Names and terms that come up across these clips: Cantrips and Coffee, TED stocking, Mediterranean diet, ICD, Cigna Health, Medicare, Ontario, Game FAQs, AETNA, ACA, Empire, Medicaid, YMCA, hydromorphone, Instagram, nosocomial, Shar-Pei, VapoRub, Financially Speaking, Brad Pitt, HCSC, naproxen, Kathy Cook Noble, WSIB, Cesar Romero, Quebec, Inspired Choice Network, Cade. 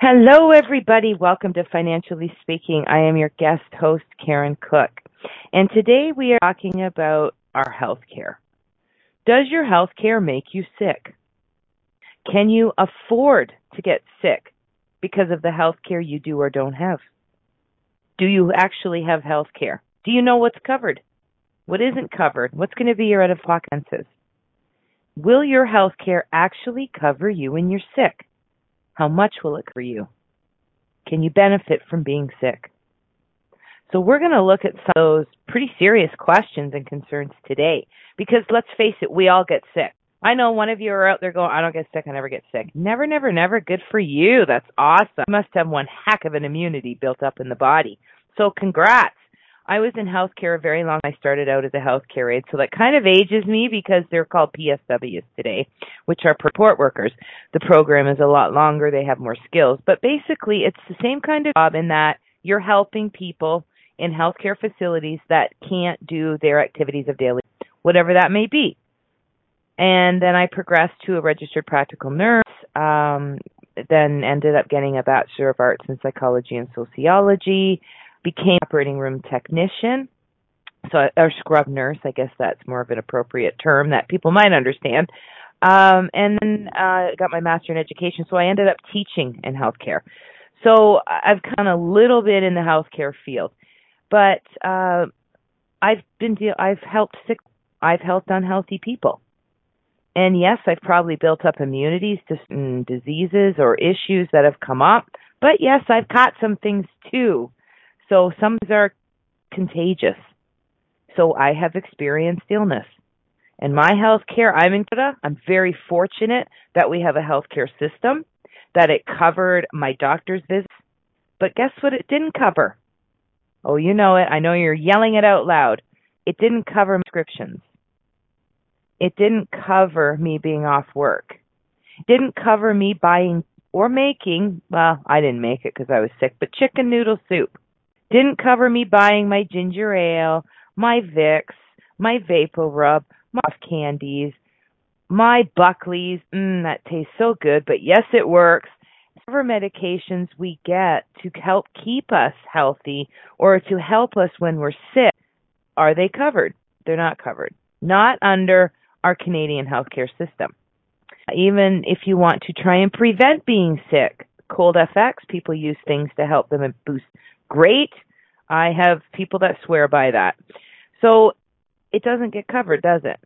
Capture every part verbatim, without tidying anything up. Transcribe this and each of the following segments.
Hello, everybody. Welcome to Financially Speaking. I am your guest host, Karen Cook. And today we are talking about our health care. Does your health care make you sick? Can you afford to get sick because of the health care you do or don't have? Do you actually have health care? Do you know what's covered? What isn't covered? What's going to be your out-of-pocket expenses? Will your health care actually cover you when you're sick? How much will it cover you? Can you benefit from being sick? So we're going to look at some of those pretty serious questions and concerns today, because let's face it, we all get sick. I know one of you are out there going, I don't get sick, I never get sick. Never, never, never. Good for you. That's awesome. You must have one heck of an immunity built up in the body. So congrats. I was in healthcare a very long. I started out as a healthcare aide, so that kind of ages me because they're called P S Ws today, which are support workers. The program is a lot longer. They have more skills. But basically, it's the same kind of job in that you're helping people in healthcare facilities that can't do their activities of daily, whatever that may be. And then I progressed to a registered practical nurse, um, then ended up getting a Bachelor of Arts in Psychology and Sociology, became operating room technician, so or scrub nurse, I guess that's more of an appropriate term that people might understand. Um, and then I uh, got my master in education, so I ended up teaching in healthcare. So I've come a little bit in the healthcare field, but uh, I've been de- I've helped sick, I've helped unhealthy people, and yes, I've probably built up immunities to certain diseases or issues that have come up. But yes, I've caught some things too. So some are contagious. So I have experienced illness. And my health care, I'm in Canada. I'm very fortunate that we have a health care system, that it covered my doctor's visits. But guess what it didn't cover? Oh, you know it. I know you're yelling it out loud. It didn't cover prescriptions. It didn't cover me being off work. It didn't cover me buying or making, well, I didn't make it because I was sick, but chicken noodle soup. Didn't cover me buying my ginger ale, my Vicks, my VapoRub, my candies, my Buckley's. Mmm, that tastes so good, but yes, it works. Whatever medications we get to help keep us healthy or to help us when we're sick, are they covered? They're not covered. Not under our Canadian healthcare system. Even if you want to try and prevent being sick, Cold F X, people use things to help them and boost. Great. I have people that swear by that. So it doesn't get covered, does it?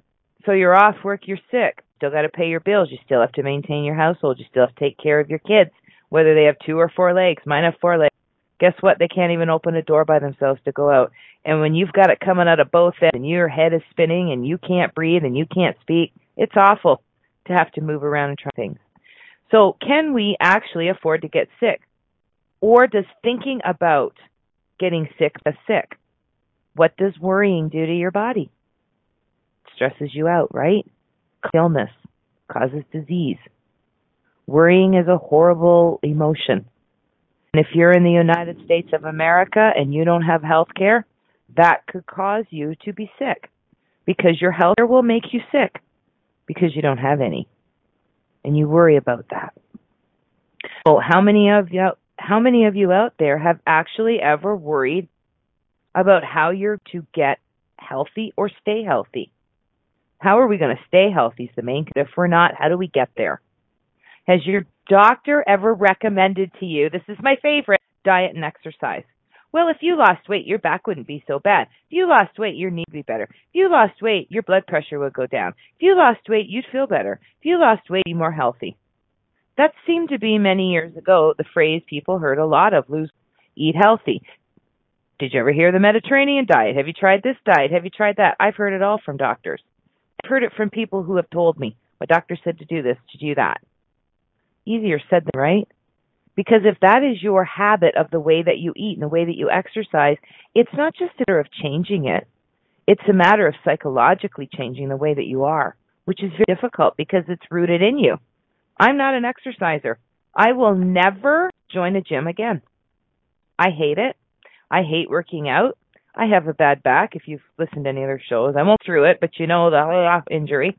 So you're off work, you're sick, still got to pay your bills, you still have to maintain your household, you still have to take care of your kids, whether they have two or four legs. Mine have four legs. Guess what? They can't even open a door by themselves to go out. And when you've got it coming out of both ends and your head is spinning and you can't breathe and you can't speak, it's awful to have to move around and try things. So can we actually afford to get sick? Or does thinking about getting sick a sick? What does worrying do to your body? It stresses you out, right? Illness causes disease. Worrying is a horrible emotion. And if you're in the United States of America and you don't have health care, that could cause you to be sick, because your health care will make you sick because you don't have any. And you worry about that. So how many of you... How many of you out there have actually ever worried about how you're to get healthy or stay healthy? How are we going to stay healthy is the main thing. If we're not, how do we get there? Has your doctor ever recommended to you, this is my favorite, diet and exercise? Well, if you lost weight, your back wouldn't be so bad. If you lost weight, your knee would be better. If you lost weight, your blood pressure would go down. If you lost weight, you'd feel better. If you lost weight, you'd be more healthy. That seemed to be many years ago the phrase people heard a lot of, lose, eat healthy. Did you ever hear the Mediterranean diet? Have you tried this diet? Have you tried that? I've heard it all from doctors. I've heard it from people who have told me, my doctor said to do this, to do that. Easier said than right? Because if that is your habit of the way that you eat and the way that you exercise, it's not just a matter of changing it. It's a matter of psychologically changing the way that you are, which is very difficult because it's rooted in you. I'm not an exerciser. I will never join a gym again. I hate it. I hate working out. I have a bad back. If you've listened to any other shows, I won't through it, but you know the injury.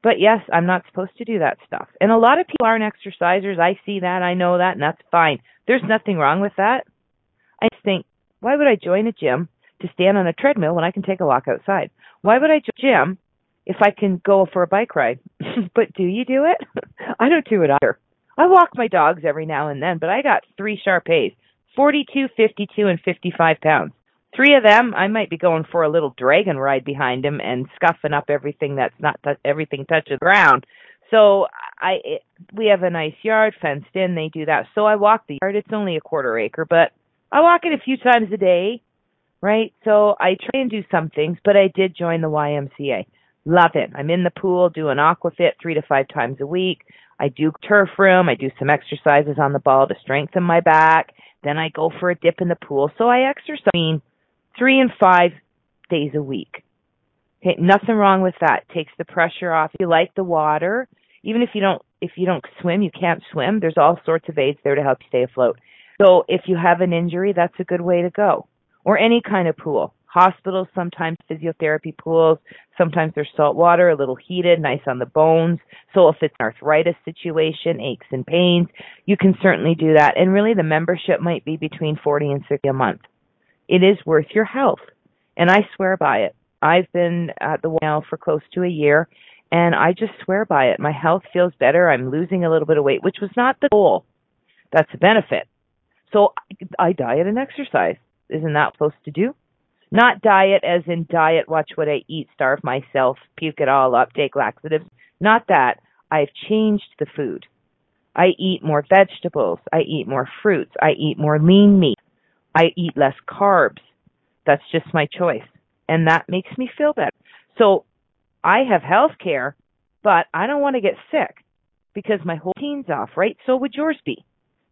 But yes, I'm not supposed to do that stuff. And a lot of people aren't exercisers. I see that. I know that. And that's fine. There's nothing wrong with that. I just think, why would I join a gym to stand on a treadmill when I can take a walk outside? Why would I join a gym if I can go for a bike ride? But do you do it? I don't do it either. I walk my dogs every now and then, but I got three Shar-Peis, forty-two, fifty-two, and fifty-five pounds. Three of them, I might be going for a little dragon ride behind him and scuffing up everything that's not t- everything touches the ground. So I, it, we have a nice yard fenced in. They do that. So I walk the yard. It's only a quarter acre, but I walk it a few times a day, right? So I try and do some things, but I did join the Y M C A. Love it. I'm in the pool doing aquafit three to five times a week. I do turf room. I do some exercises on the ball to strengthen my back. Then I go for a dip in the pool. So I exercise. I mean, Three and five days a week. Okay, nothing wrong with that. Takes the pressure off. You like the water. Even if you don't if you don't swim, you can't swim. There's all sorts of aids there to help you stay afloat. So if you have an injury, that's a good way to go. Or any kind of pool. Hospitals, sometimes physiotherapy pools, sometimes they're salt water, a little heated, nice on the bones. So if it's an arthritis situation, aches and pains, you can certainly do that. And really the membership might be between forty and sixty a month. It is worth your health, and I swear by it. I've been at the Y now for close to a year, and I just swear by it. My health feels better. I'm losing a little bit of weight, which was not the goal. That's a benefit. So I diet and exercise. Isn't that supposed to do? Not diet as in diet, watch what I eat, starve myself, puke it all up, take laxatives. Not that. I've changed the food. I eat more vegetables. I eat more fruits. I eat more lean meat. I eat less carbs. That's just my choice. And that makes me feel better. So I have health care, but I don't want to get sick because my whole routine's off, right? So would yours be.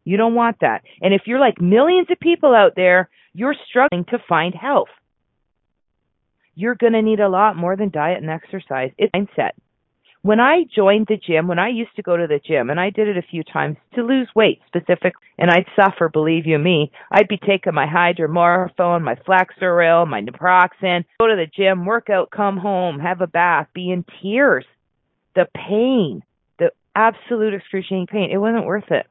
You don't want that. And if you're like millions of people out there, you're struggling to find health. You're going to need a lot more than diet and exercise. It's mindset. When I joined the gym, when I used to go to the gym, and I did it a few times to lose weight specifically, and I'd suffer, believe you me, I'd be taking my hydromorphone, my Flexeril, my naproxen, go to the gym, work out, come home, have a bath, be in tears. The pain, the absolute excruciating pain, it wasn't worth it.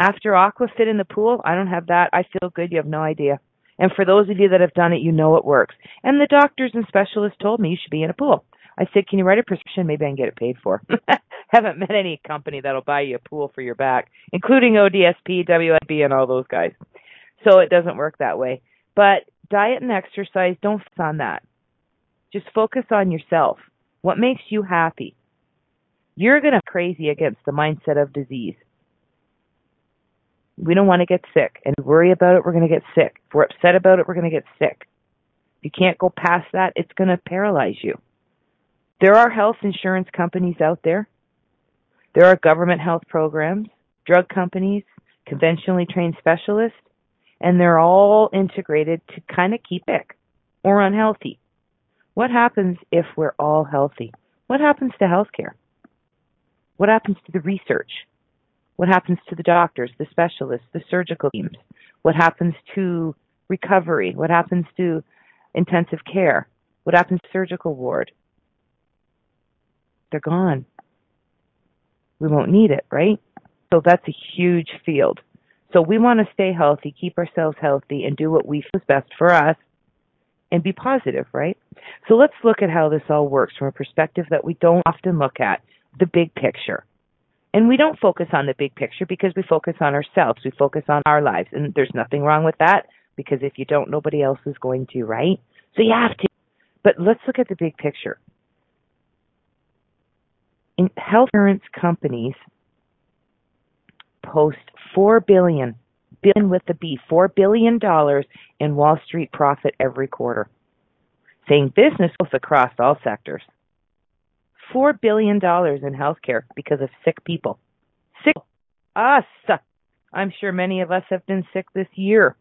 After aquafit in the pool, I don't have that. I feel good. You have no idea. And for those of you that have done it, you know it works. And the doctors and specialists told me you should be in a pool. I said, can you write a prescription? Maybe I can get it paid for. Haven't met any company that'll buy you a pool for your back, including O D S P, W S I B, and all those guys. So it doesn't work that way. But diet and exercise, don't focus on that. Just focus on yourself. What makes you happy? You're going to be crazy against the mindset of disease. We don't want to get sick. And if we worry about it, we're going to get sick. If we're upset about it, we're going to get sick. If you can't go past that, it's going to paralyze you. There are health insurance companies out there. There are government health programs, drug companies, conventionally trained specialists, and they're all integrated to kind of keep sick or unhealthy. What happens if we're all healthy? What happens to healthcare? What happens to the research? What happens to the doctors, the specialists, the surgical teams? What happens to recovery? What happens to intensive care? What happens to surgical ward? They're gone. We won't need it, right? So that's a huge field. So we want to stay healthy, keep ourselves healthy, and do what we feel is best for us and be positive, right? So let's look at how this all works from a perspective that we don't often look at, the big picture. And we don't focus on the big picture because we focus on ourselves. We focus on our lives. And there's nothing wrong with that because if you don't, nobody else is going to, right? So you have to. But let's look at the big picture. In health insurance companies post four billion dollars, billion with a B, four billion dollars in Wall Street profit every quarter, saying business growth across all sectors. four billion dollars in healthcare because of sick people. Sick us. I'm sure many of us have been sick this year.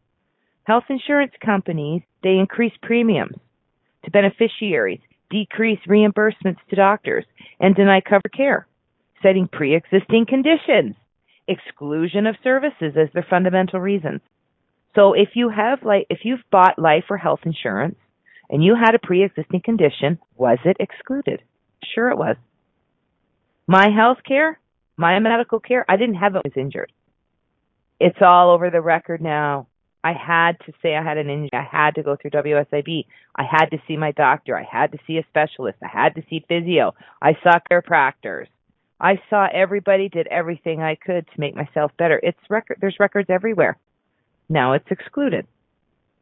Health insurance companies, they increase premiums. to beneficiaries, decrease reimbursements to doctors, and deny cover care, citing pre-existing conditions, exclusion of services as their fundamental reasons. So if you have like if you've bought life or health insurance and you had a pre-existing condition, was it excluded? Sure it was. My health care, my medical care, I didn't have it, I was injured. It's all over the record now. I had to say I had an injury. I had to go through W S I B. I had to see my doctor. I had to see a specialist. I had to see physio. I saw chiropractors. I saw everybody, did everything I could to make myself better. It's record. There's records everywhere. Now it's excluded.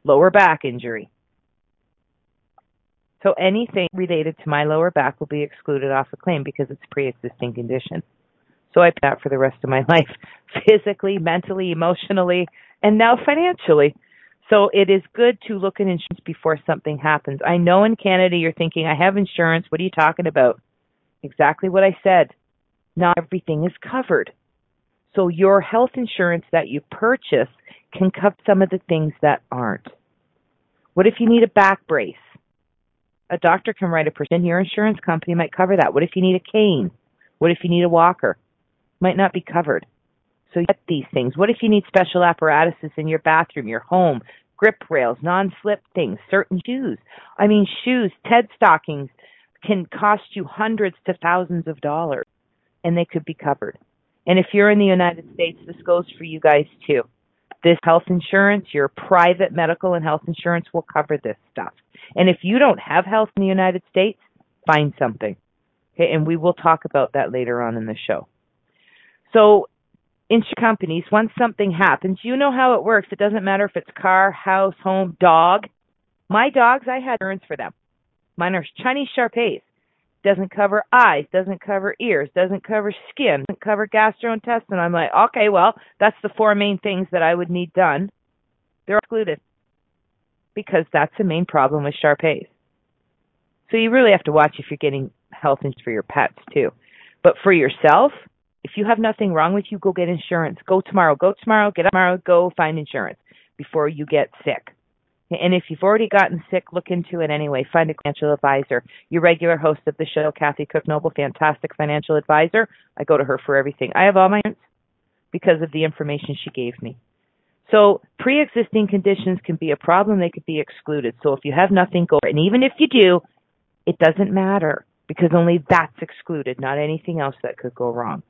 Lower back injury. So anything related to my lower back will be excluded off a claim because it's a pre-existing condition. So I pay out for the rest of my life, physically, mentally, emotionally, and now financially. So it is good to look at insurance before something happens. I know in Canada you're thinking, I have insurance. What are you talking about? Exactly what I said. Not everything is covered. So your health insurance that you purchase can cover some of the things that aren't. What if you need a back brace? A doctor can write a prescription. Your insurance company might cover that. What if you need a cane? What if you need a walker? Might not be covered. So you get these things. What if you need special apparatuses in your bathroom, your home, grip rails, non-slip things, certain shoes? I mean, shoes, TED stockings can cost you hundreds to thousands of dollars, and they could be covered. And if you're in the United States, this goes for you guys too. This health insurance, your private medical and health insurance will cover this stuff. And if you don't have health in the United States, find something. Okay, and we will talk about that later on in the show. So insurance companies, once something happens, you know how it works. It doesn't matter if it's car, house, home, dog. My dogs, I had insurance for them. Mine are Chinese Shar-Peis. Doesn't cover eyes, doesn't cover ears, doesn't cover skin, doesn't cover gastrointestinal. I'm like, okay, well, that's the four main things that I would need done. They're excluded because that's the main problem with Shar-Peis. So you really have to watch if you're getting health insurance for your pets too. But for yourself, if you have nothing wrong with you, go get insurance. Go tomorrow. Go tomorrow. Get up tomorrow. Go find insurance before you get sick. And if you've already gotten sick, look into it anyway. Find a financial advisor. Your regular host of the show, Kathy Cook Noble, fantastic financial advisor. I go to her for everything. I have all my insurance because of the information she gave me. So pre-existing conditions can be a problem. They could be excluded. So if you have nothing, go for it. And even if you do, it doesn't matter because only that's excluded, not anything else that could go wrong.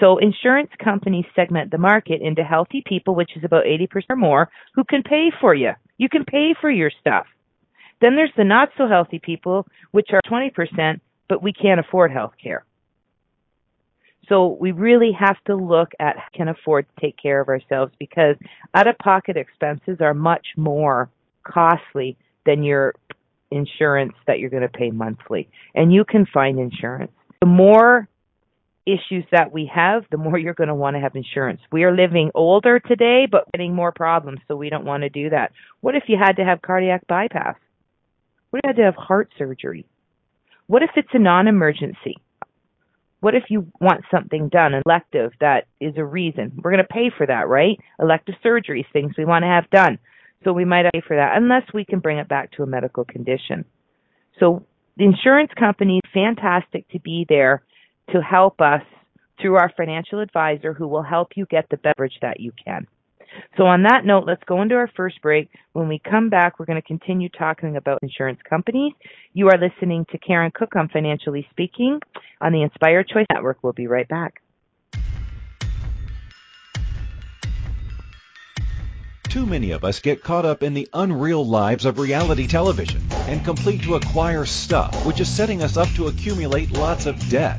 So insurance companies segment the market into healthy people, which is about eighty percent or more, who can pay for you. You can pay for your stuff. Then there's the not-so-healthy people, which are twenty percent, but we can't afford health care. So we really have to look at how we can afford to take care of ourselves because out-of-pocket expenses are much more costly than your insurance that you're going to pay monthly. And you can find insurance. The more issues that we have, the more you're going to want to have insurance. We are living older today, but getting more problems, so we don't want to do that. What if you had to have cardiac bypass? What if you had to have heart surgery? What if it's a non-emergency? What if you want something done, elective, that is a reason? We're going to pay for that, right? Elective surgeries, things we want to have done. So we might pay for that, unless we can bring it back to a medical condition. So the insurance company is fantastic to be there to help us through our financial advisor who will help you get the coverage that you can. So on that note, let's go into our first break. When we come back, we're going to continue talking about insurance companies. You are listening to Karen Cook on Financially Speaking on the Inspired Choice Network. We'll be right back. Too many of us get caught up in the unreal lives of reality television and complete to acquire stuff, which is setting us up to accumulate lots of debt.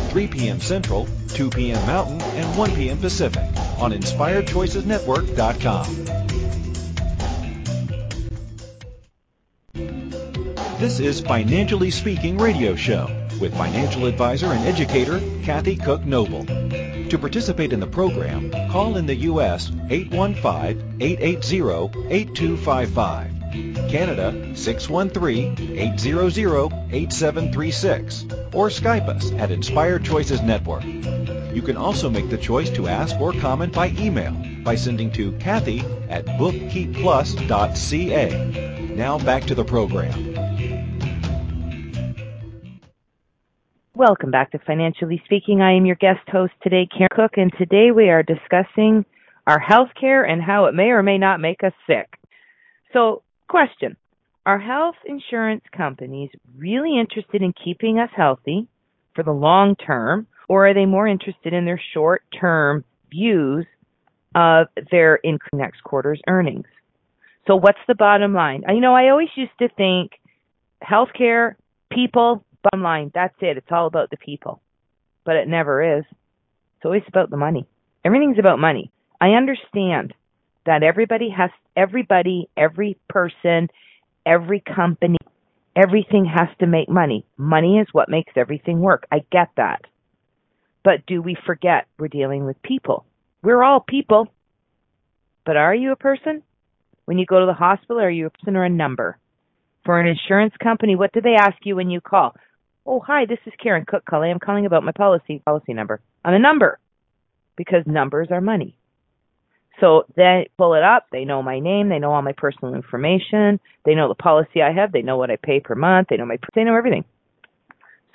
three p.m. Central, two p.m. Mountain, and one p.m. Pacific on Inspired Choices Network dot com. This is Financially Speaking Radio Show with financial advisor and educator Kathy Cook Noble. To participate in the program, call in the U S eight one five, eight eight zero, eight two five five, Canada six one three, eight hundred, eight seven three six, or Skype us at Inspired Choices Network. You can also make the choice to ask or comment by email by sending to Kathy at book keep plus dot c a. Now back to the program. Welcome back to Financially Speaking. I am your guest host today, Karen Cook, and today we are discussing our health care and how it may or may not make us sick. So, question. Are health insurance companies really interested in keeping us healthy for the long term, or are they more interested in their short-term views of their next quarter's earnings? So what's the bottom line? You know, I always used to think healthcare, people, bottom line, that's it. It's all about the people. But it never is. It's always about the money. Everything's about money. I understand that everybody has, everybody, every person, every company, everything has to make money. Money is what makes everything work. I get that. But do we forget we're dealing with people? We're all people. But are you a person? When you go to the hospital, are you a person or a number? For an insurance company, what do they ask you when you call? Oh, hi, this is Karen Cook calling. I'm calling about my policy, policy number. I'm a number because numbers are money. So they pull it up. They know my name. They know all my personal information. They know the policy I have. They know what I pay per month. They know my, they know everything.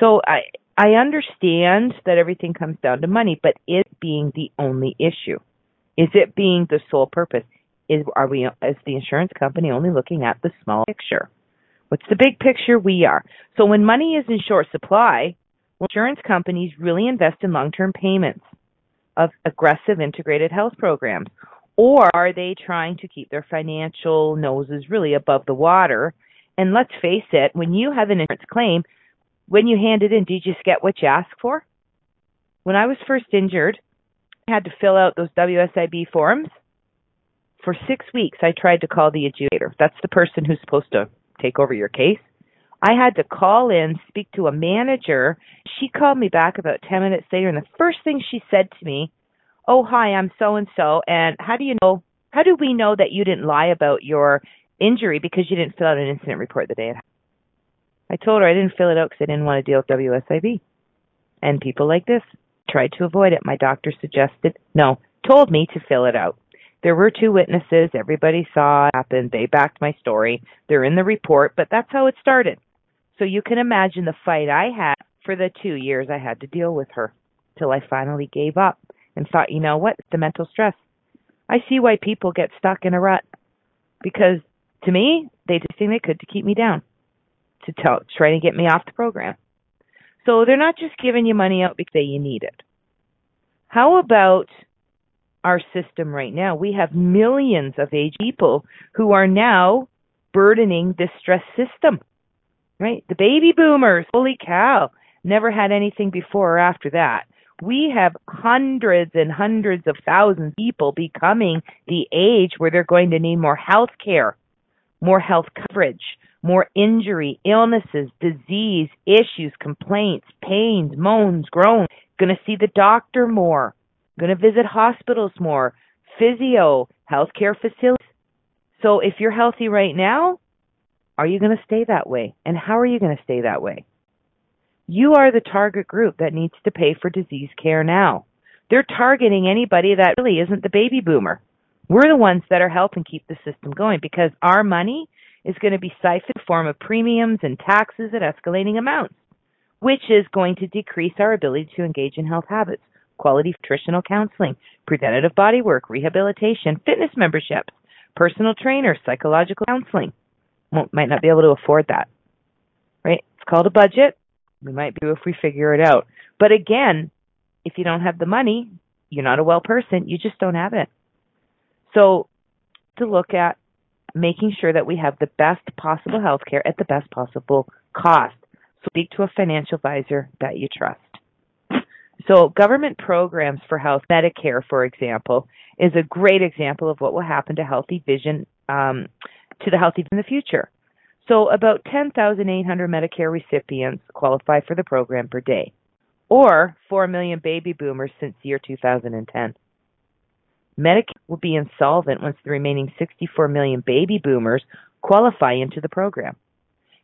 So I, I understand that everything comes down to money, but is it being the only issue? Is it being the sole purpose? Is, are we, as the insurance company, only looking at the small picture? What's the big picture? We are. So when money is in short supply, well, insurance companies really invest in long-term payments of aggressive integrated health programs. Or are they trying to keep their financial noses really above the water? And let's face it, when you have an insurance claim, when you hand it in, did you just get what you asked for? When I was first injured, I had to fill out those W S I B forms. For six weeks, I tried to call the adjudicator. That's the person who's supposed to take over your case. I had to call in, speak to a manager. She called me back about ten minutes later, and the first thing she said to me, oh, hi, I'm so-and-so, and how do you know? How do we know that you didn't lie about your injury because you didn't fill out an incident report the day it happened? I told her I didn't fill it out because I didn't want to deal with W S I B. And people like this tried to avoid it. My doctor suggested, no, told me to fill it out. There were two witnesses. Everybody saw it happen. They backed my story. They're in the report, but that's how it started. So you can imagine the fight I had for the two years I had to deal with her till I finally gave up and thought, you know what? It's the mental stress. I see why people get stuck in a rut because, to me, they did everything they could to keep me down. to tell, try to get me off the program. So they're not just giving you money out because you need it. How about our system right now? We have millions of aged people who are now burdening this stress system, right? The baby boomers, holy cow, never had anything before or after that. We have hundreds and hundreds of thousands of people becoming the age where they're going to need more health care, more health coverage, more injury, illnesses, disease, issues, complaints, pains, moans, groans. Going to see the doctor more. Going to visit hospitals more. Physio, healthcare facilities. So if you're healthy right now, are you going to stay that way? And how are you going to stay that way? You are the target group that needs to pay for disease care now. They're targeting anybody that really isn't the baby boomer. We're the ones that are helping keep the system going because our money is going to be siphoned in the form of premiums and taxes at escalating amounts, which is going to decrease our ability to engage in health habits, quality nutritional counseling, preventative body work, rehabilitation, fitness memberships, personal trainers, psychological counseling. Well, might not be able to afford that, right? It's called a budget. We might do if we figure it out. But again, if you don't have the money, you're not a well person. You just don't have it. So to look at making sure that we have the best possible health care at the best possible cost. So speak to a financial advisor that you trust. So government programs for health, Medicare, for example, is a great example of what will happen to healthy vision, um, to the healthy vision in the future. So about ten thousand eight hundred Medicare recipients qualify for the program per day, or four million baby boomers since the year two thousand ten. Medicare will be insolvent once the remaining sixty-four million baby boomers qualify into the program.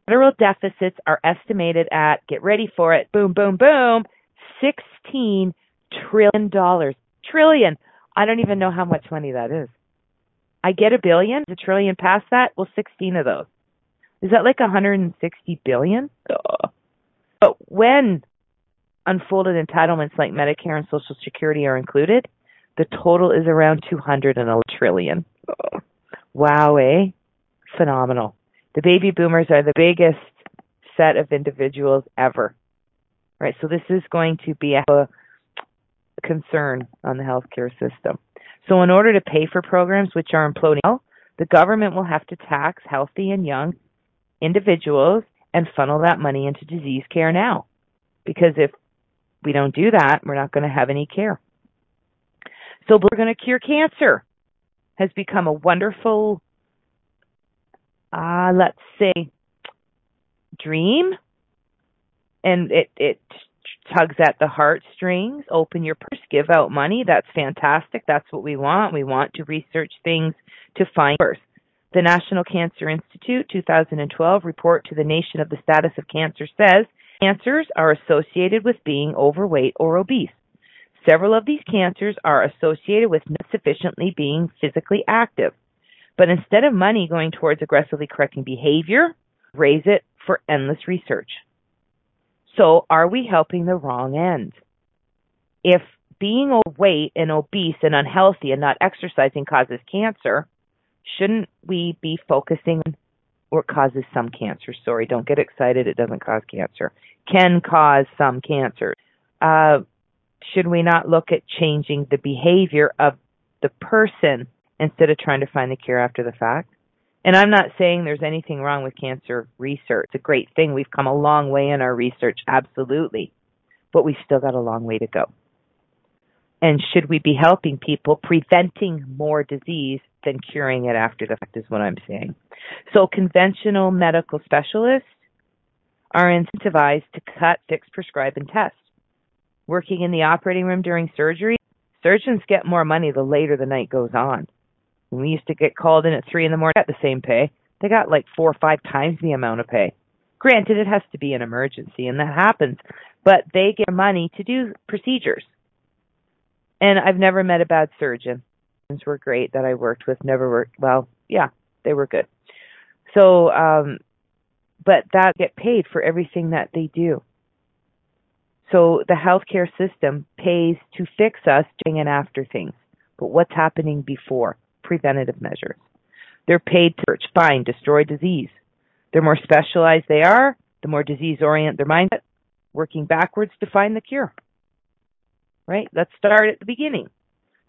Federal deficits are estimated at, get ready for it, boom, boom, boom, sixteen trillion dollars. Trillion. I don't even know how much money that is. I get a billion, a trillion past that, well, sixteen of those. Is that like one hundred sixty billion? Ugh. But when unfolded entitlements like Medicare and Social Security are included, the total is around two hundred eleven trillion. Ugh. Wow, eh? Phenomenal. The baby boomers are the biggest set of individuals ever. Right, so this is going to be a concern on the healthcare system. So in order to pay for programs which are imploding, the government will have to tax healthy and young individuals and funnel that money into disease care now. Because if we don't do that, we're not going to have any care. So we're going to cure cancer has become a wonderful, uh, let's say, dream. And it, it tugs at the heartstrings. Open your purse, give out money. That's fantastic. That's what we want. We want to research things to find first. The National Cancer Institute two thousand twelve report to the nation of the status of cancer says cancers are associated with being overweight or obese. Several of these cancers are associated with not sufficiently being physically active. But instead of money going towards aggressively correcting behavior, raise it for endless research. So are we helping the wrong end? If being overweight and obese and unhealthy and not exercising causes cancer, shouldn't we be focusing on what causes some cancer? Sorry, don't get excited. It doesn't cause cancer. Can cause some cancer. Uh, should we not look at changing the behavior of the person instead of trying to find the cure after the fact? And I'm not saying there's anything wrong with cancer research. It's a great thing. We've come a long way in our research, absolutely. But we've still got a long way to go. And should we be helping people preventing more disease than curing it after the fact is what I'm saying. So conventional medical specialists are incentivized to cut, fix, prescribe, and test. Working in the operating room during surgery, surgeons get more money the later the night goes on. When we used to get called in at three in the morning, they got the same pay. They got like four or five times the amount of pay. Granted, it has to be an emergency, and that happens, but they get money to do procedures. And I've never met a bad surgeon. Were great that I worked with, never worked, well, yeah, they were good. So, um, but that get paid for everything that they do. So the healthcare system pays to fix us during and after things, but what's happening before? Preventative measures. They're paid to search, find, destroy disease. The more specialized they are, the more disease-oriented their mindset, working backwards to find the cure. Right? Let's start at the beginning.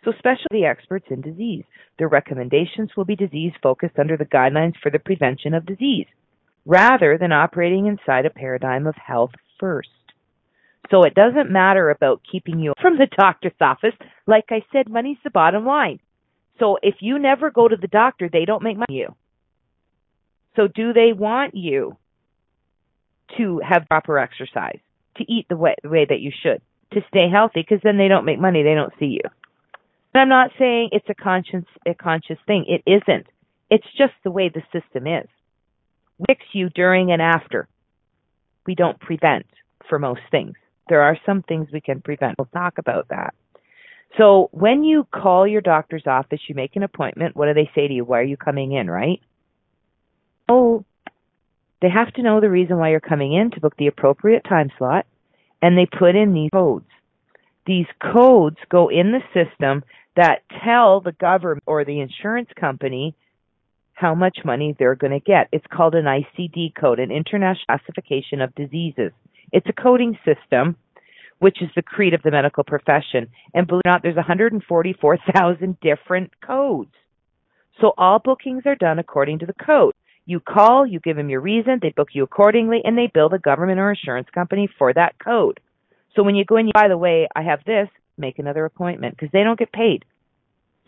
So specialty experts in disease. Their recommendations will be disease-focused under the guidelines for the prevention of disease, rather than operating inside a paradigm of health first. So it doesn't matter about keeping you from the doctor's office. Like I said, money's the bottom line. So if you never go to the doctor, they don't make money on you. So do they want you to have proper exercise, to eat the way, the way that you should, to stay healthy? Because then they don't make money. They don't see you. And I'm not saying it's a conscious, a conscious thing. It isn't. It's just the way the system is. We fix you during and after. We don't prevent for most things. There are some things we can prevent. We'll talk about that. So when you call your doctor's office, you make an appointment. What do they say to you? Why are you coming in, right? Oh, they have to know the reason why you're coming in to book the appropriate time slot. And they put in these codes. These codes go in the system that tell the government or the insurance company how much money they're going to get. It's called an I C D code, an International Classification of Diseases. It's a coding system, which is the creed of the medical profession. And believe it or not, there's one hundred forty-four thousand different codes. So all bookings are done according to the code. You call, you give them your reason, they book you accordingly, and they bill the government or insurance company for that code. So when you go in, by the way, I have this, make another appointment because they don't get paid.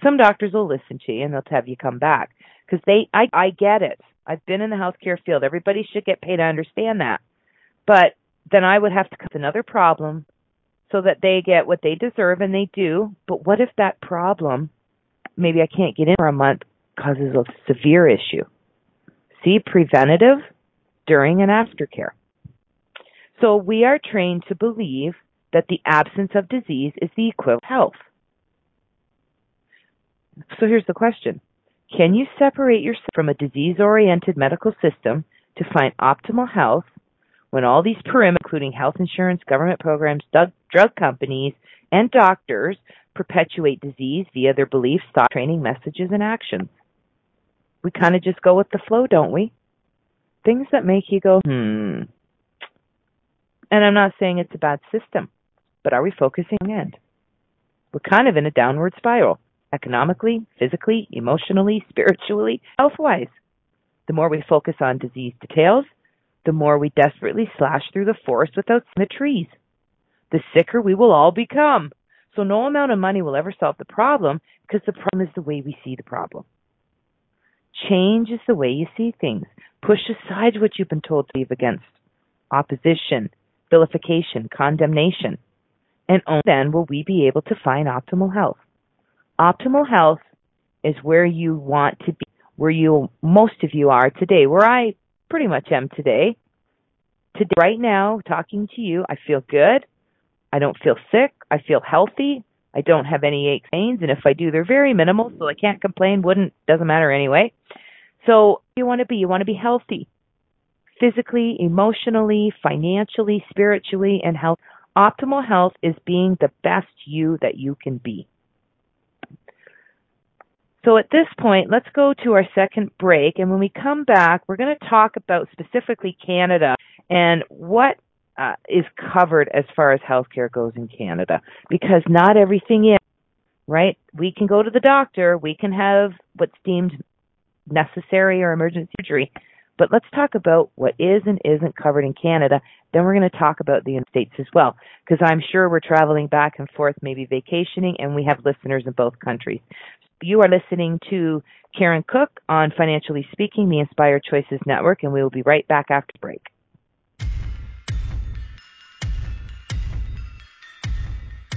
Some doctors will listen to you and they'll have you come back because they, I, I get it. I've been in the healthcare field. Everybody should get paid. I understand that. But then I would have to come up with another problem so that they get what they deserve, and they do. But what if that problem, maybe I can't get in for a month, causes a severe issue? See, preventative, during, and aftercare. So we are trained to believe that the absence of disease is the equivalent of health. So here's the question. Can you separate yourself from a disease-oriented medical system to find optimal health when all these perimeters, including health insurance, government programs, drug companies, and doctors, perpetuate disease via their beliefs, thoughts, training, messages, and actions? We kind of just go with the flow, don't we? Things that make you go, hmm. And I'm not saying it's a bad system, but are we focusing on the end? We're kind of in a downward spiral. Economically, physically, emotionally, spiritually, health-wise. The more we focus on disease details, the more we desperately slash through the forest without seeing the trees. The sicker we will all become. So no amount of money will ever solve the problem, because the problem is the way we see the problem. Change is the way you see things. Push aside what you've been told to leave against. Opposition, vilification, condemnation. And only then will we be able to find optimal health. Optimal health is where you want to be, where you, most of you are today, where I pretty much am today. Today, right now, talking to you, I feel good. I don't feel sick. I feel healthy. I don't have any aches and pains, and if I do, they're very minimal, so I can't complain. Wouldn't, doesn't matter anyway. So you want to be, you want to be healthy, physically, emotionally, financially, spiritually, and health. Optimal health is being the best you that you can be. So at this point, let's go to our second break. And when we come back, we're going to talk about specifically Canada and what uh, is covered as far as healthcare goes in Canada, because not everything is, right? We can go to the doctor. We can have what's deemed necessary or emergency surgery. But let's talk about what is and isn't covered in Canada. Then we're going to talk about the United States as well, because I'm sure we're traveling back and forth, maybe vacationing, and we have listeners in both countries. You are listening to Karen Cook on Financially Speaking, the Inspired Choices Network, and we will be right back after the break.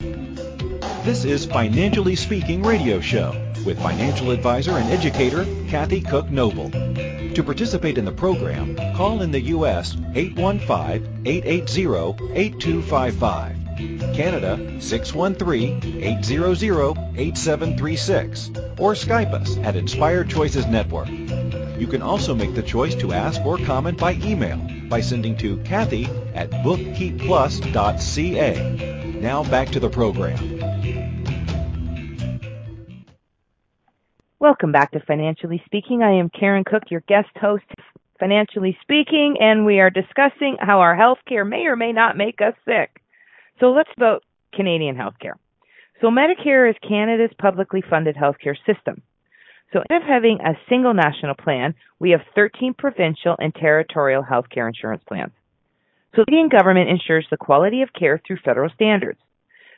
This is Financially Speaking radio show with financial advisor and educator Kathy Cook Noble. To participate in the program, call in the U S eight one five, eight eight zero, eight two five five, Canada six one three, eight zero zero, eight seven three six, or Skype us at Inspired Choices Network. You can also make the choice to ask or comment by email by sending to Kathy at book keep plus dot c a. Now back to the program. Welcome back to Financially Speaking. I am Karen Cook, your guest host, Financially Speaking, and we are discussing how our health care may or may not make us sick. So let's talk about Canadian health care. So Medicare is Canada's publicly funded health care system. So instead of having a single national plan, we have thirteen provincial and territorial health care insurance plans. So the Canadian government ensures the quality of care through federal standards.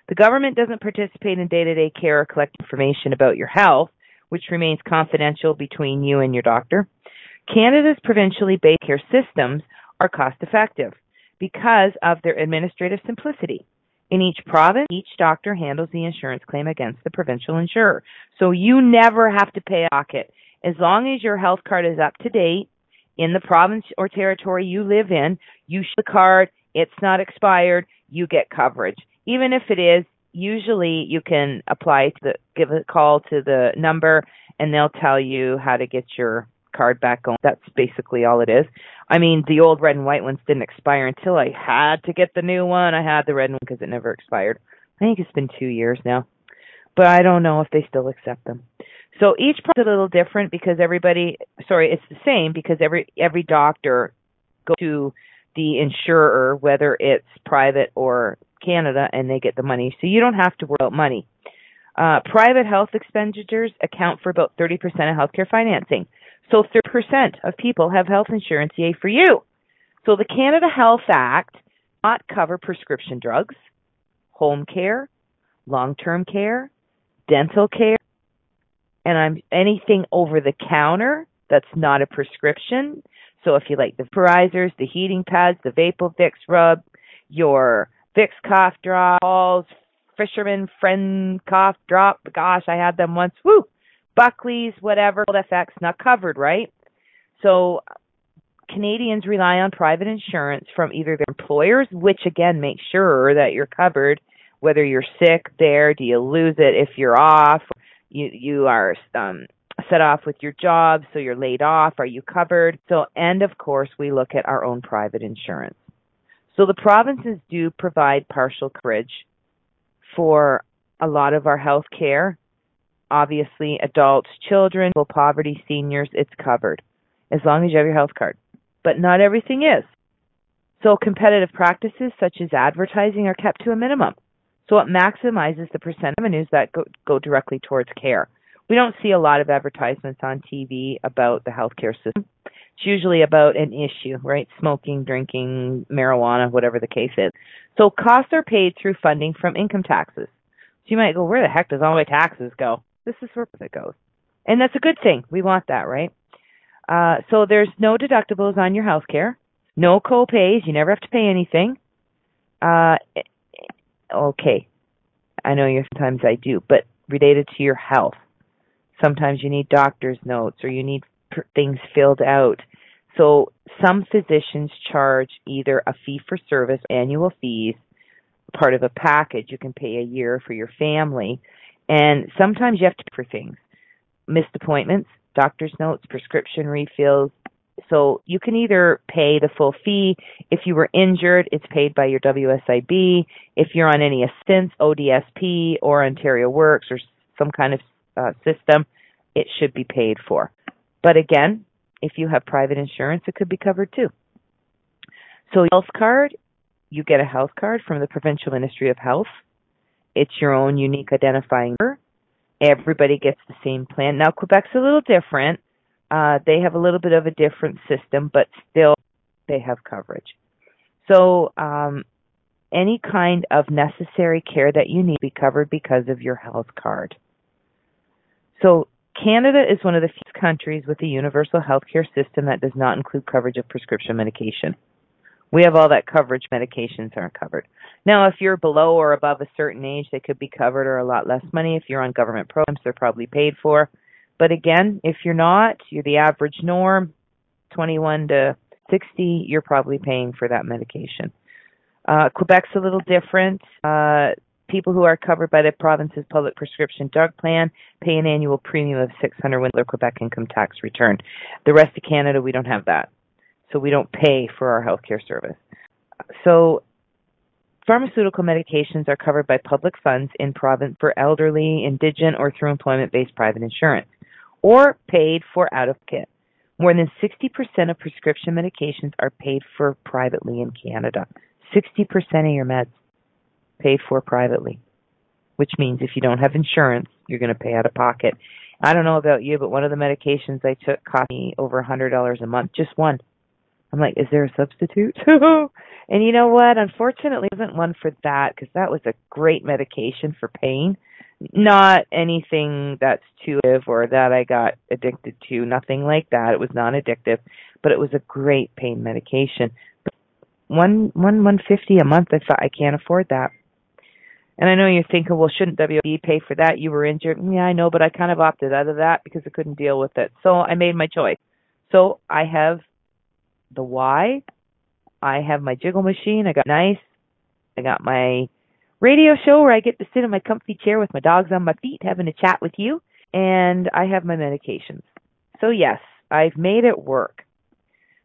The government doesn't participate in day-to-day care or collect information about your health, which remains confidential between you and your doctor. Canada's provincially based care systems are cost-effective because of their administrative simplicity. In each province, each doctor handles the insurance claim against the provincial insurer. So you never have to pay a pocket. As long as your health card is up to date in the province or territory you live in, you show the card, it's not expired, you get coverage. Even if it is, usually you can apply to the, give a call to the number and they'll tell you how to get your card back on. That's basically all it is. I mean, the old red and white ones didn't expire until I had to get the new one. I had the red one because it never expired. I think it's been two years now, but I don't know if they still accept them. So each product's a little different because everybody, sorry, it's the same because every every doctor goes to the insurer, whether it's private or Canada, and they get the money. So you don't have to worry about money. Uh, private health expenditures account for about thirty percent of healthcare financing. So thirty percent of people have health insurance, yay for you. So the Canada Health Act does not cover prescription drugs, home care, long-term care, dental care, and I'm anything over the counter that's not a prescription. So if you like the vaporizers, the heating pads, the VapoVix rub, your Vicks cough drops, Fisherman Friend cough drop, gosh, I had them once, woo! Buckley's, whatever, Cold F X, not covered, right? So Canadians rely on private insurance from either their employers, which again, make sure that you're covered, whether you're sick there, do you lose it if you're off, you you are um, set off with your job, so you're laid off, are you covered? So, and of course, we look at our own private insurance. So the provinces do provide partial coverage for a lot of our health care. Obviously, adults, children, poverty, seniors, it's covered as long as you have your health card. But not everything is. So competitive practices such as advertising are kept to a minimum. So it maximizes the percent of revenues that go, go directly towards care. We don't see a lot of advertisements on T V about the healthcare system. It's usually about an issue, right? Smoking, drinking, marijuana, whatever the case is. So costs are paid through funding from income taxes. So you might go, where the heck does all my taxes go? This is where it goes. And that's a good thing. We want that, right? Uh, so there's no deductibles on your health care, no co-pays. You never have to pay anything. Uh, okay. I know you sometimes I do, but related to your health. Sometimes you need doctor's notes or you need pr- things filled out. So some physicians charge either a fee for service, annual fees, part of a package. You can pay a year for your family. And sometimes you have to pay for things, missed appointments, doctor's notes, prescription refills. So you can either pay the full fee. If you were injured, it's paid by your W S I B. If you're on any assistance, O D S P or Ontario Works or some kind of uh, system, it should be paid for. But again, if you have private insurance, it could be covered too. So health card, you get a health card from the Provincial Ministry of Health. It's your own unique identifying number. Everybody gets the same plan. Now, Quebec's a little different. Uh, they have a little bit of a different system, but still they have coverage. So um, any kind of necessary care that you need will be covered because of your health card. So Canada is one of the few countries with a universal health care system that does not include coverage of prescription medication. We have all that coverage. Medications aren't covered. Now, if you're below or above a certain age, they could be covered or a lot less money. If you're on government programs, they're probably paid for. But again, if you're not, you're the average norm, twenty-one to sixty, you're probably paying for that medication. Uh, Quebec's a little different. Uh, people who are covered by the province's public prescription drug plan pay an annual premium of six hundred dollars when their Quebec income tax return. The rest of Canada, we don't have that. So we don't pay for our healthcare service. So pharmaceutical medications are covered by public funds in province for elderly, indigent, or through employment-based private insurance, or paid for out of pocket. More than sixty percent of prescription medications are paid for privately in Canada. sixty percent of your meds paid for privately, which means if you don't have insurance, you're going to pay out of pocket. I don't know about you, but one of the medications I took cost me over one hundred dollars a month, just one. I'm like, is there a substitute? And you know what? Unfortunately, there isn't one for that because that was a great medication for pain. Not anything that's too addictive or that I got addicted to. Nothing like that. It was non-addictive, but it was a great pain medication. But one one one fifty a month. I thought I can't afford that. And I know you're thinking, well, shouldn't W S I B pay for that? You were injured. Yeah, I know, but I kind of opted out of that because I couldn't deal with it. So I made my choice. So I have the why. I have my jiggle machine. I got nice. I got my radio show where I get to sit in my comfy chair with my dogs on my feet having a chat with you. and I have my medications. So yes, I've made it work.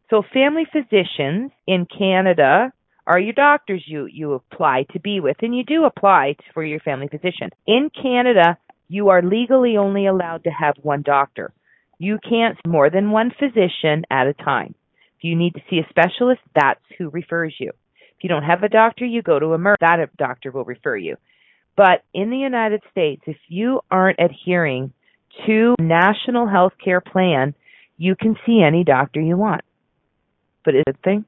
So family physicians in Canada are your doctors you, you apply to be with, and you do apply for your family physician. In Canada, you are legally only allowed to have one doctor. You can't see more than one physician at a time. If you need to see a specialist, that's who refers you. If you don't have a doctor, you go to a mer- that doctor will refer you. But in the United States, if you aren't adhering to a national health care plan, you can see any doctor you want. But it's a good thing.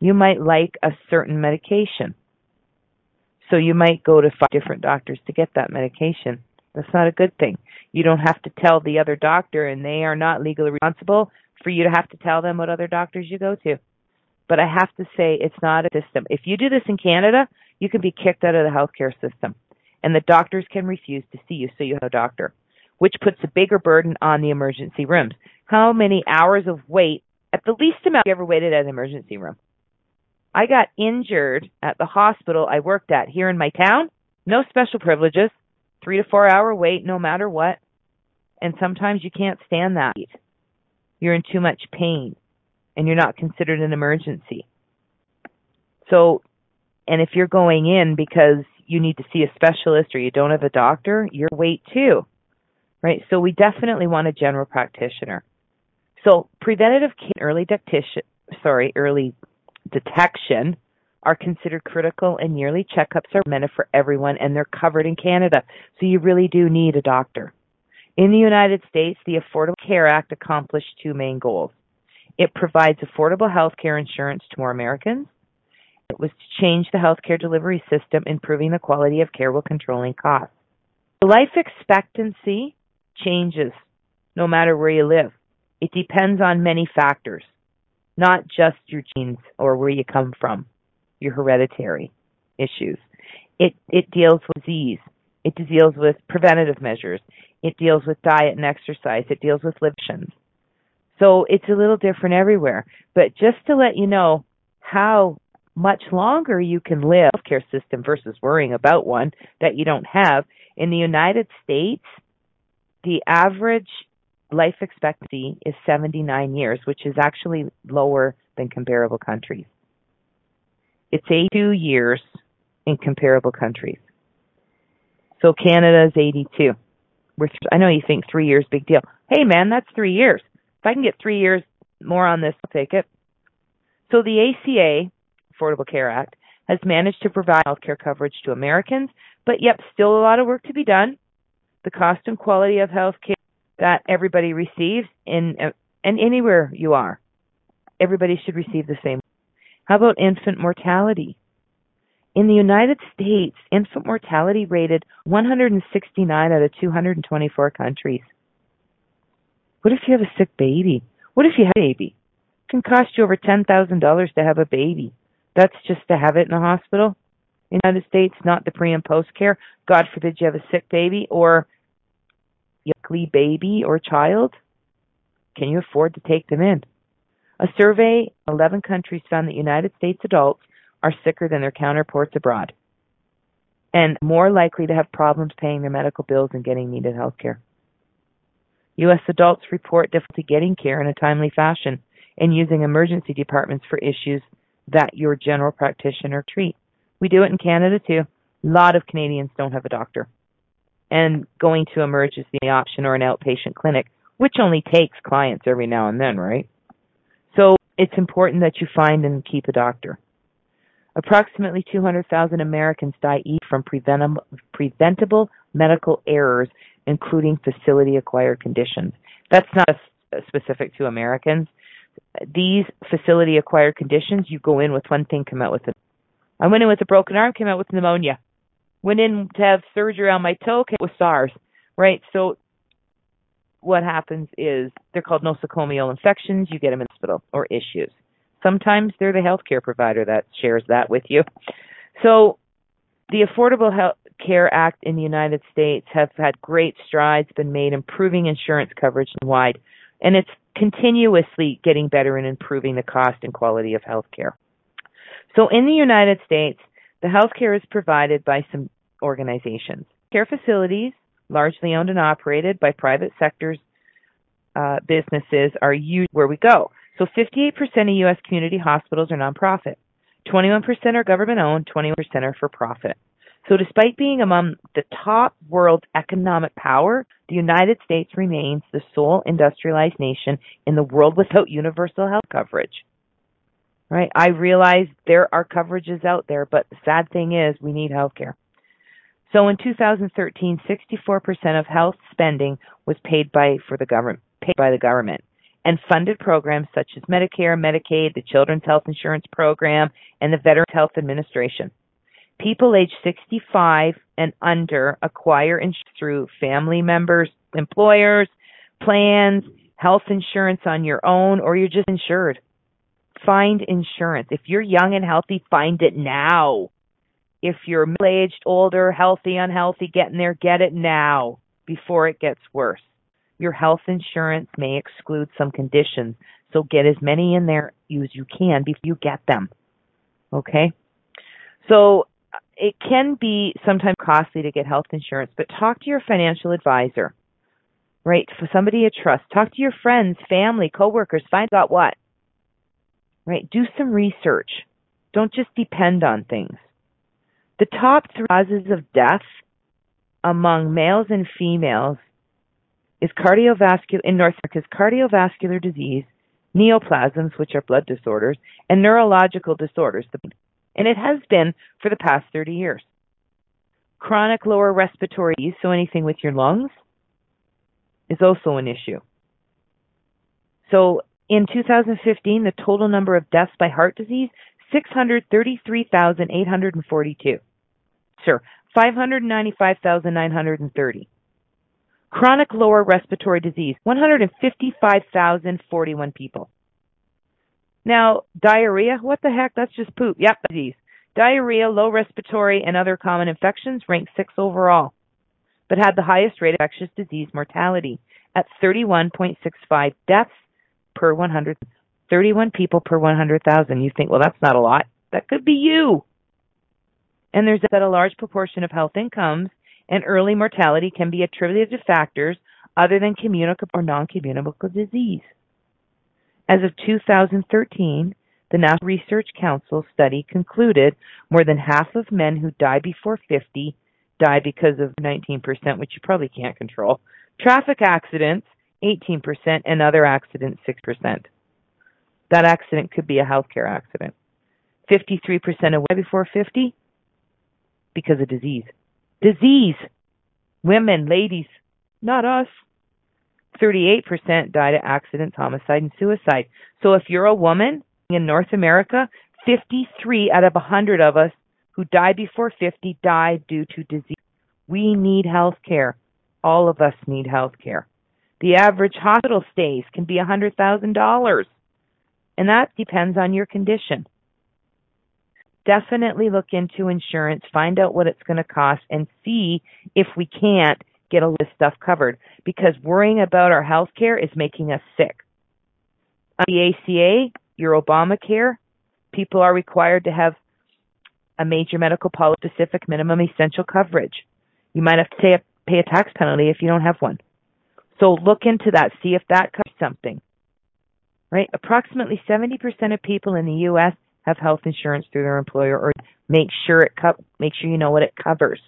You might like a certain medication. So you might go to five different doctors to get that medication. That's not a good thing. You don't have to tell the other doctor, and they are not legally responsible for you to have to tell them what other doctors you go to. But I have to say, it's not a system. If you do this in Canada, you can be kicked out of the healthcare system, and the doctors can refuse to see you, so you have a doctor, which puts a bigger burden on the emergency rooms. How many hours of wait, at the least amount you ever waited at an emergency room? I got injured at the hospital I worked at here in my town. No special privileges. Three to four hour wait, no matter what. And sometimes you can't stand that. You're in too much pain, and you're not considered an emergency. So, and if you're going in because you need to see a specialist or you don't have a doctor, you're wait too, right? So we definitely want a general practitioner. So preventative care, early detection, sorry, early detection are considered critical, and yearly checkups are meant for everyone, and they're covered in Canada. So you really do need a doctor. In the United States, the Affordable Care Act accomplished two main goals. It provides affordable health care insurance to more Americans. It was to change the health care delivery system, improving the quality of care while controlling costs. Life expectancy changes no matter where you live. It depends on many factors, not just your genes or where you come from, your hereditary issues. It it deals with disease. It deals with preventative measures. It deals with diet and exercise. It deals with libations. So it's a little different everywhere. But just to let you know how much longer you can live in the healthcare system versus worrying about one that you don't have, in the United States, the average life expectancy is seventy-nine years, which is actually lower than comparable countries. It's eighty-two years in comparable countries. So Canada is eighty-two. We're th- I know you think three years, big deal. Hey, man, that's three years. If I can get three years more on this, I'll take it. So the A C A, Affordable Care Act, has managed to provide health care coverage to Americans, but yep, still a lot of work to be done. The cost and quality of health care that everybody receives, in uh, and anywhere you are, everybody should receive the same. How about infant mortality? In the United States, infant mortality rated one hundred sixty-nine out of two hundred twenty-four countries. What if you have a sick baby? What if you have a baby? It can cost you over ten thousand dollars to have a baby. That's just to have it in a hospital. In the United States, not the pre and post care. God forbid you have a sick baby or a sickly baby or child. Can you afford to take them in? A survey in eleven countries found that United States adults are sicker than their counterparts abroad and more likely to have problems paying their medical bills and getting needed health care. U S adults report difficulty getting care in a timely fashion and using emergency departments for issues that your general practitioner treats. We do it in Canada too. A lot of Canadians don't have a doctor, and going to emergency option or an outpatient clinic, which only takes clients every now and then, right? So it's important that you find and keep a doctor. Approximately two hundred thousand Americans die each from preventable, preventable medical errors, including facility-acquired conditions. That's not specific to Americans. These facility-acquired conditions, you go in with one thing, come out with another. I went in with a broken arm, came out with pneumonia. Went in to have surgery on my toe, came out with SARS, right? So what happens is they're called nosocomial infections. You get them in the hospital or issues. Sometimes they're the healthcare provider that shares that with you. So the Affordable Health Care Act in the United States has had great strides been made, improving insurance coverage wide, and it's continuously getting better and improving the cost and quality of healthcare. So in the United States, the healthcare is provided by some organizations, care facilities, largely owned and operated by private sectors, uh, businesses are usually where we go. So fifty-eight percent of U S community hospitals are nonprofit. twenty-one percent are government-owned, twenty-one percent are for-profit. So despite being among the top world economic power, the United States remains the sole industrialized nation in the world without universal health coverage. Right? I realize there are coverages out there, but the sad thing is we need health care. So in two thousand thirteen, sixty-four percent of health spending was paid by for the government, paid by the government, and funded programs such as Medicare, Medicaid, the Children's Health Insurance Program, and the Veterans Health Administration. People age sixty-five and under acquire insurance through family members, employers, plans, health insurance on your own, or you're just insured. Find insurance. If you're young and healthy, find it now. If you're middle-aged, older, healthy, unhealthy, getting there, get it now before it gets worse. Your health insurance may exclude some conditions, so get as many in there as you can before you get them, okay? So it can be sometimes costly to get health insurance, but talk to your financial advisor, right? For somebody you trust. Talk to your friends, family, coworkers. Find out what, right? Do some research. Don't just depend on things. The top three causes of death among males and females is cardiovascular in North America is cardiovascular disease, neoplasms, which are blood disorders, and neurological disorders. And it has been for the past thirty years. Chronic lower respiratory disease, so anything with your lungs, is also an issue. So in two thousand fifteen, the total number of deaths by heart disease, six hundred thirty-three thousand eight hundred forty-two. Sure, five hundred ninety-five thousand nine hundred thirty. Chronic lower respiratory disease, one hundred fifty-five thousand forty-one people. Now, diarrhea, what the heck? That's just poop. Yep, disease. Diarrhea, low respiratory, and other common infections ranked sixth overall, but had the highest rate of infectious disease mortality at thirty-one point six five deaths per one hundred, thirty-one people per one hundred thousand. You think, well, that's not a lot. That could be you. And there's that a large proportion of health incomes and early mortality can be attributed to factors other than communicable or non-communicable disease. As of two thousand thirteen, the National Research Council study concluded more than half of men who die before fifty die because of nineteen percent, which you probably can't control, traffic accidents, eighteen percent, and other accidents, six percent. That accident could be a healthcare accident. fifty-three percent of women die before fifty because of disease. Disease. Women, ladies, not us. thirty-eight percent died of accidents, homicide, and suicide. So if you're a woman in North America, fifty-three out of one hundred of us who die before fifty die due to disease. We need health care. All of us need health care. The average hospital stays can be one hundred thousand dollars, and that depends on your condition. Definitely look into insurance, find out what it's going to cost, and see if we can't get all this stuff covered, because worrying about our health care is making us sick. Under the A C A, your Obamacare, people are required to have a major medical policy specific minimum essential coverage. You might have to pay a, pay a tax penalty if you don't have one. So look into that, see if that covers something. Right? Approximately seventy percent of people in the U S have health insurance through their employer, or make sure it co- make sure you know what it covers.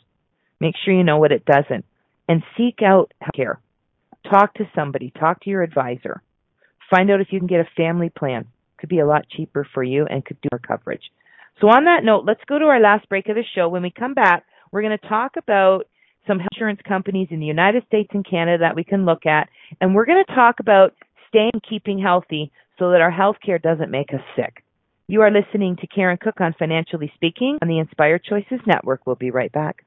Make sure you know what it doesn't. And seek out healthcare. Talk to somebody. Talk to your advisor. Find out if you can get a family plan. Could be a lot cheaper for you and could do more coverage. So on that note, let's go to our last break of the show. When we come back, we're going to talk about some health insurance companies in the United States and Canada that we can look at. And we're going to talk about staying and keeping healthy so that our healthcare doesn't make us sick. You are listening to Karen Cook on Financially Speaking on the Inspired Choices Network. We'll be right back.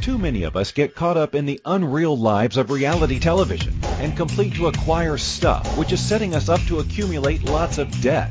Too many of us get caught up in the unreal lives of reality television and complete to acquire stuff, which is setting us up to accumulate lots of debt.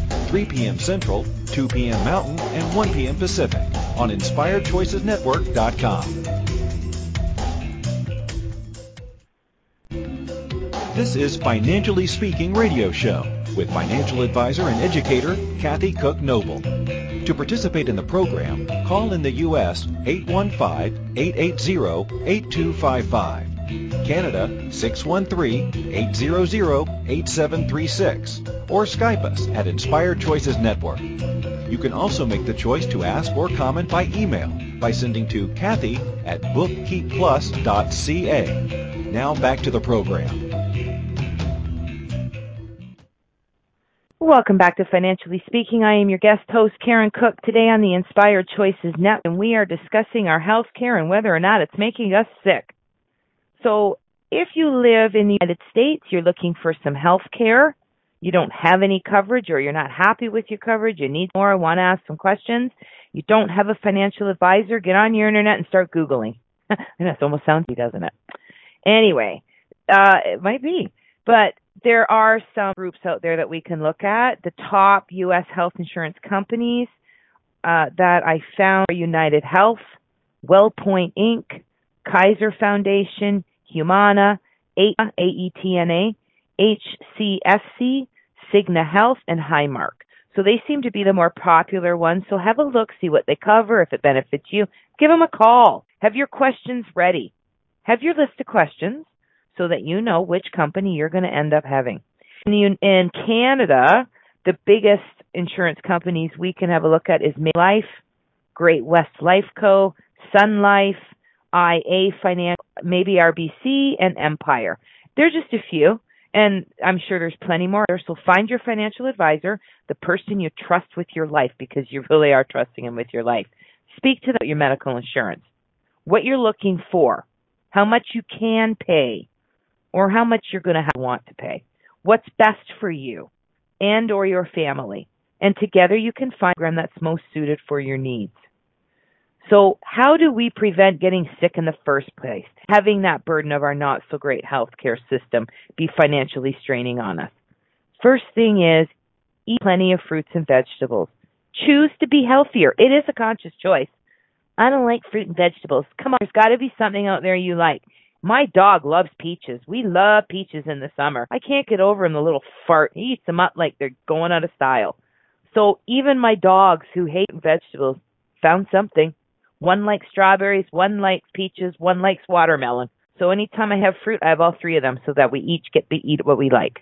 three p.m. Central, two p.m. Mountain, and one p.m. Pacific on Inspired Choices Network dot com. This is Financially Speaking Radio Show with financial advisor and educator Kathy Cook Noble. To participate in the program, call in the U S eight one five, eight eight zero, eight two five five, Canada six one three, eight zero zero, eight seven three six, or Skype us at Inspired Choices Network. You can also make the choice to ask or comment by email by sending to Kathy at book keep plus dot c a. Now back to the program. Welcome back to Financially Speaking. I am your guest host, Karen Cook, today on the Inspired Choices Network, and we are discussing our health care and whether or not it's making us sick. So if you live in the United States, you're looking for some health care, you don't have any coverage or you're not happy with your coverage, you need more, want to ask some questions, you don't have a financial advisor, get on your internet and start Googling. I know, it almost sounds like, doesn't it? Anyway, uh, it might be, but there are some groups out there that we can look at. The top U S health insurance companies uh, that I found are UnitedHealth, WellPoint Incorporated, Kaiser Foundation, Humana, A E T N A, H C S C, Cigna Health, and Highmark. So they seem to be the more popular ones. So have a look, see what they cover. If it benefits you, give them a call. Have your questions ready. Have your list of questions, so that you know which company you're going to end up having. In, the, in Canada, the biggest insurance companies we can have a look at is Maple Life, Great West Life Co., Sun Life, I A Financial, maybe R B C, and Empire. There's just a few, and I'm sure there's plenty more. So find your financial advisor, the person you trust with your life, because you really are trusting him with your life. Speak to them about your medical insurance, what you're looking for, how much you can pay, or how much you're going to have, want to pay, what's best for you and or your family. And together you can find a program that's most suited for your needs. So how do we prevent getting sick in the first place, having that burden of our not-so-great healthcare system be financially straining on us? First thing is, eat plenty of fruits and vegetables. Choose to be healthier. It is a conscious choice. I don't like fruit and vegetables. Come on, there's got to be something out there you like. My dog loves peaches. We love peaches in the summer. I can't get over him, the little fart. He eats them up like they're going out of style. So even my dogs who hate vegetables found something. One likes strawberries, one likes peaches, one likes watermelon. So anytime I have fruit, I have all three of them so that we each get to eat what we like.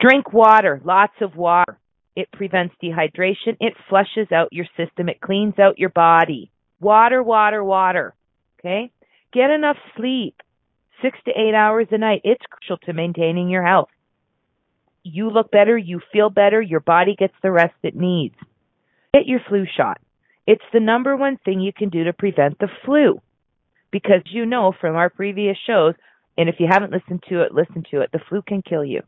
Drink water, lots of water. It prevents dehydration. It flushes out your system. It cleans out your body. Water, water, water. Okay? Get enough sleep, six to eight hours a night. It's crucial to maintaining your health. You look better, you feel better, your body gets the rest it needs. Get your flu shot. It's the number one thing you can do to prevent the flu. Because you know from our previous shows, and if you haven't listened to it, listen to it, the flu can kill you.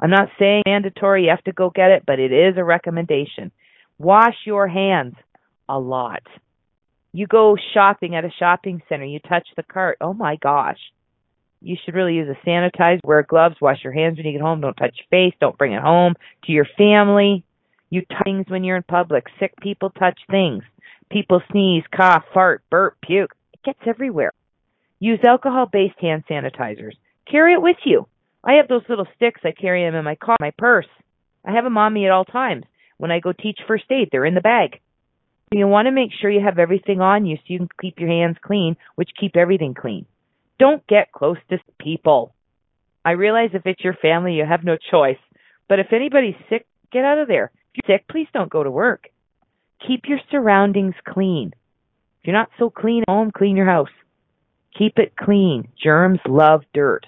I'm not saying mandatory, you have to go get it, but it is a recommendation. Wash your hands a lot. You go shopping at a shopping center, you touch the cart, oh my gosh. You should really use a sanitizer, wear gloves, wash your hands when you get home, don't touch your face, don't bring it home to your family. You touch things when you're in public. Sick people touch things. People sneeze, cough, fart, burp, puke. It gets everywhere. Use alcohol-based hand sanitizers. Carry it with you. I have those little sticks, I carry them in my car, my purse. I have them on me at all times. When I go teach first aid, they're in the bag. You want to make sure you have everything on you so you can keep your hands clean, which keep everything clean. Don't get close to people. I realize if it's your family, you have no choice. But if anybody's sick, get out of there. If you're sick, please don't go to work. Keep your surroundings clean. If you're not so clean at home, clean your house. Keep it clean. Germs love dirt.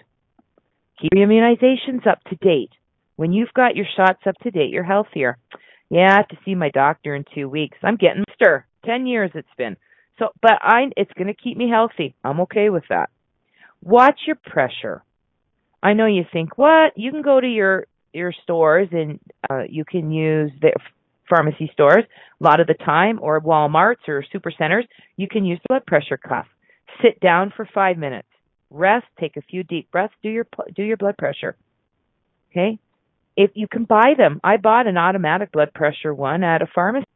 Keep your immunizations up to date. When you've got your shots up to date, you're healthier. Yeah, I have to see my doctor in two weeks. I'm getting stir. Ten years it's been. So, but I, it's going to keep me healthy. I'm okay with that. Watch your pressure. I know you think, what? You can go to your, your stores and uh, you can use the pharmacy stores a lot of the time, or Walmarts or supercenters, you can use blood pressure cuff. Sit down for five minutes. Rest, take a few deep breaths, do your do your blood pressure. Okay? If you can buy them. I bought an automatic blood pressure one at a pharmacy,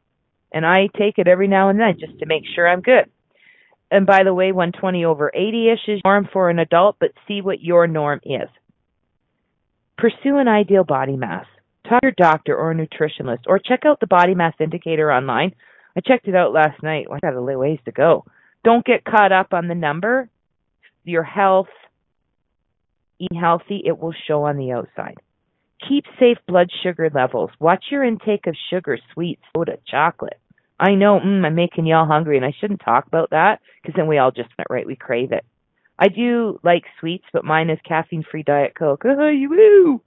and I take it every now and then just to make sure I'm good. And by the way, one twenty over eighty-ish is norm for an adult, but see what your norm is. Pursue an ideal body mass. Talk to your doctor or a nutritionist, or check out the body mass indicator online. I checked it out last night. Well, I got a ways to go. Don't get caught up on the number. Your health, eat healthy, it will show on the outside. Keep safe blood sugar levels. Watch your intake of sugar, sweets, soda, chocolate. I know mm, I'm making y'all hungry, and I shouldn't talk about that because then we all just went right. We crave it. I do like sweets, but mine is caffeine-free Diet Coke. Oh, you woo!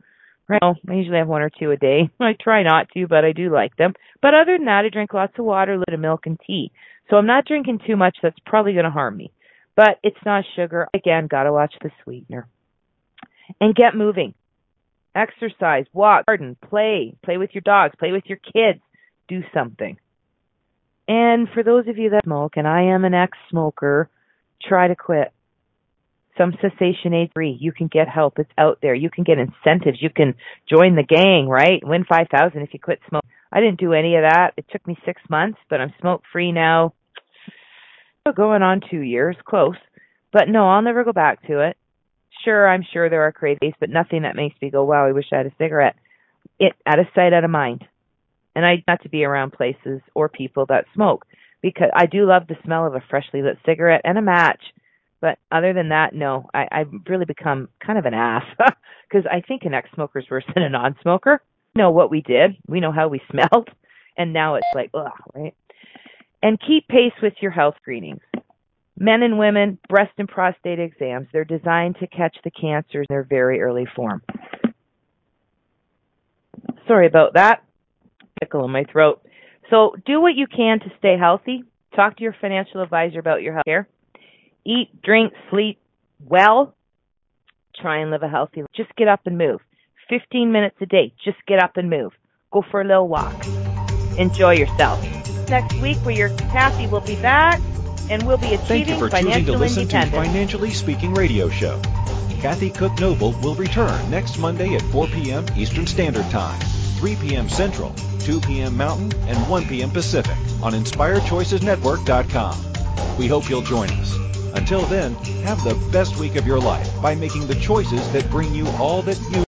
Right? Well, I usually have one or two a day. I try not to, but I do like them. But other than that, I drink lots of water, a little milk, and tea. So I'm not drinking too much. That's probably going to harm me. But it's not sugar. Again, got to watch the sweetener. And get moving. Exercise, walk, garden, play. Play with your dogs. Play with your kids. Do something. And for those of you that smoke, and I am an ex-smoker, try to quit. Some cessation aid free. You can get help. It's out there. You can get incentives. You can join the gang, right? Win five thousand dollars if you quit smoking. I didn't do any of that. It took me six months, but I'm smoke-free now. Going on two years, close. But no, I'll never go back to it. Sure, I'm sure there are cravings, but nothing that makes me go, wow, I wish I had a cigarette. It out of sight, out of mind. And I not to be around places or people that smoke, because I do love the smell of a freshly lit cigarette and a match. But other than that, no, I, I've really become kind of an ass because I think an ex-smoker is worse than a non-smoker. We know what we did. We know how we smelled. And now it's like, ugh, right? And keep pace with your health screenings. Men and women, breast and prostate exams, they're designed to catch the cancers in their very early form. Sorry about that. Pickle in my throat. So do what you can to stay healthy. Talk to your financial advisor about your health care. Eat, drink, sleep well. Try and live a healthy life. Just get up and move. fifteen minutes a day. Just get up and move. Go for a little walk. Enjoy yourself. Next week, where your Kathy will be back, and we'll be achieving financial independence. Thank you for choosing to listen to Financially Speaking Radio Show. Kathy Cook Noble will return next Monday at four p.m. Eastern Standard Time, three p.m. Central, two p.m. Mountain, and one p.m. Pacific on Inspired Choices Network dot com. We hope you'll join us. Until then, have the best week of your life by making the choices that bring you all that you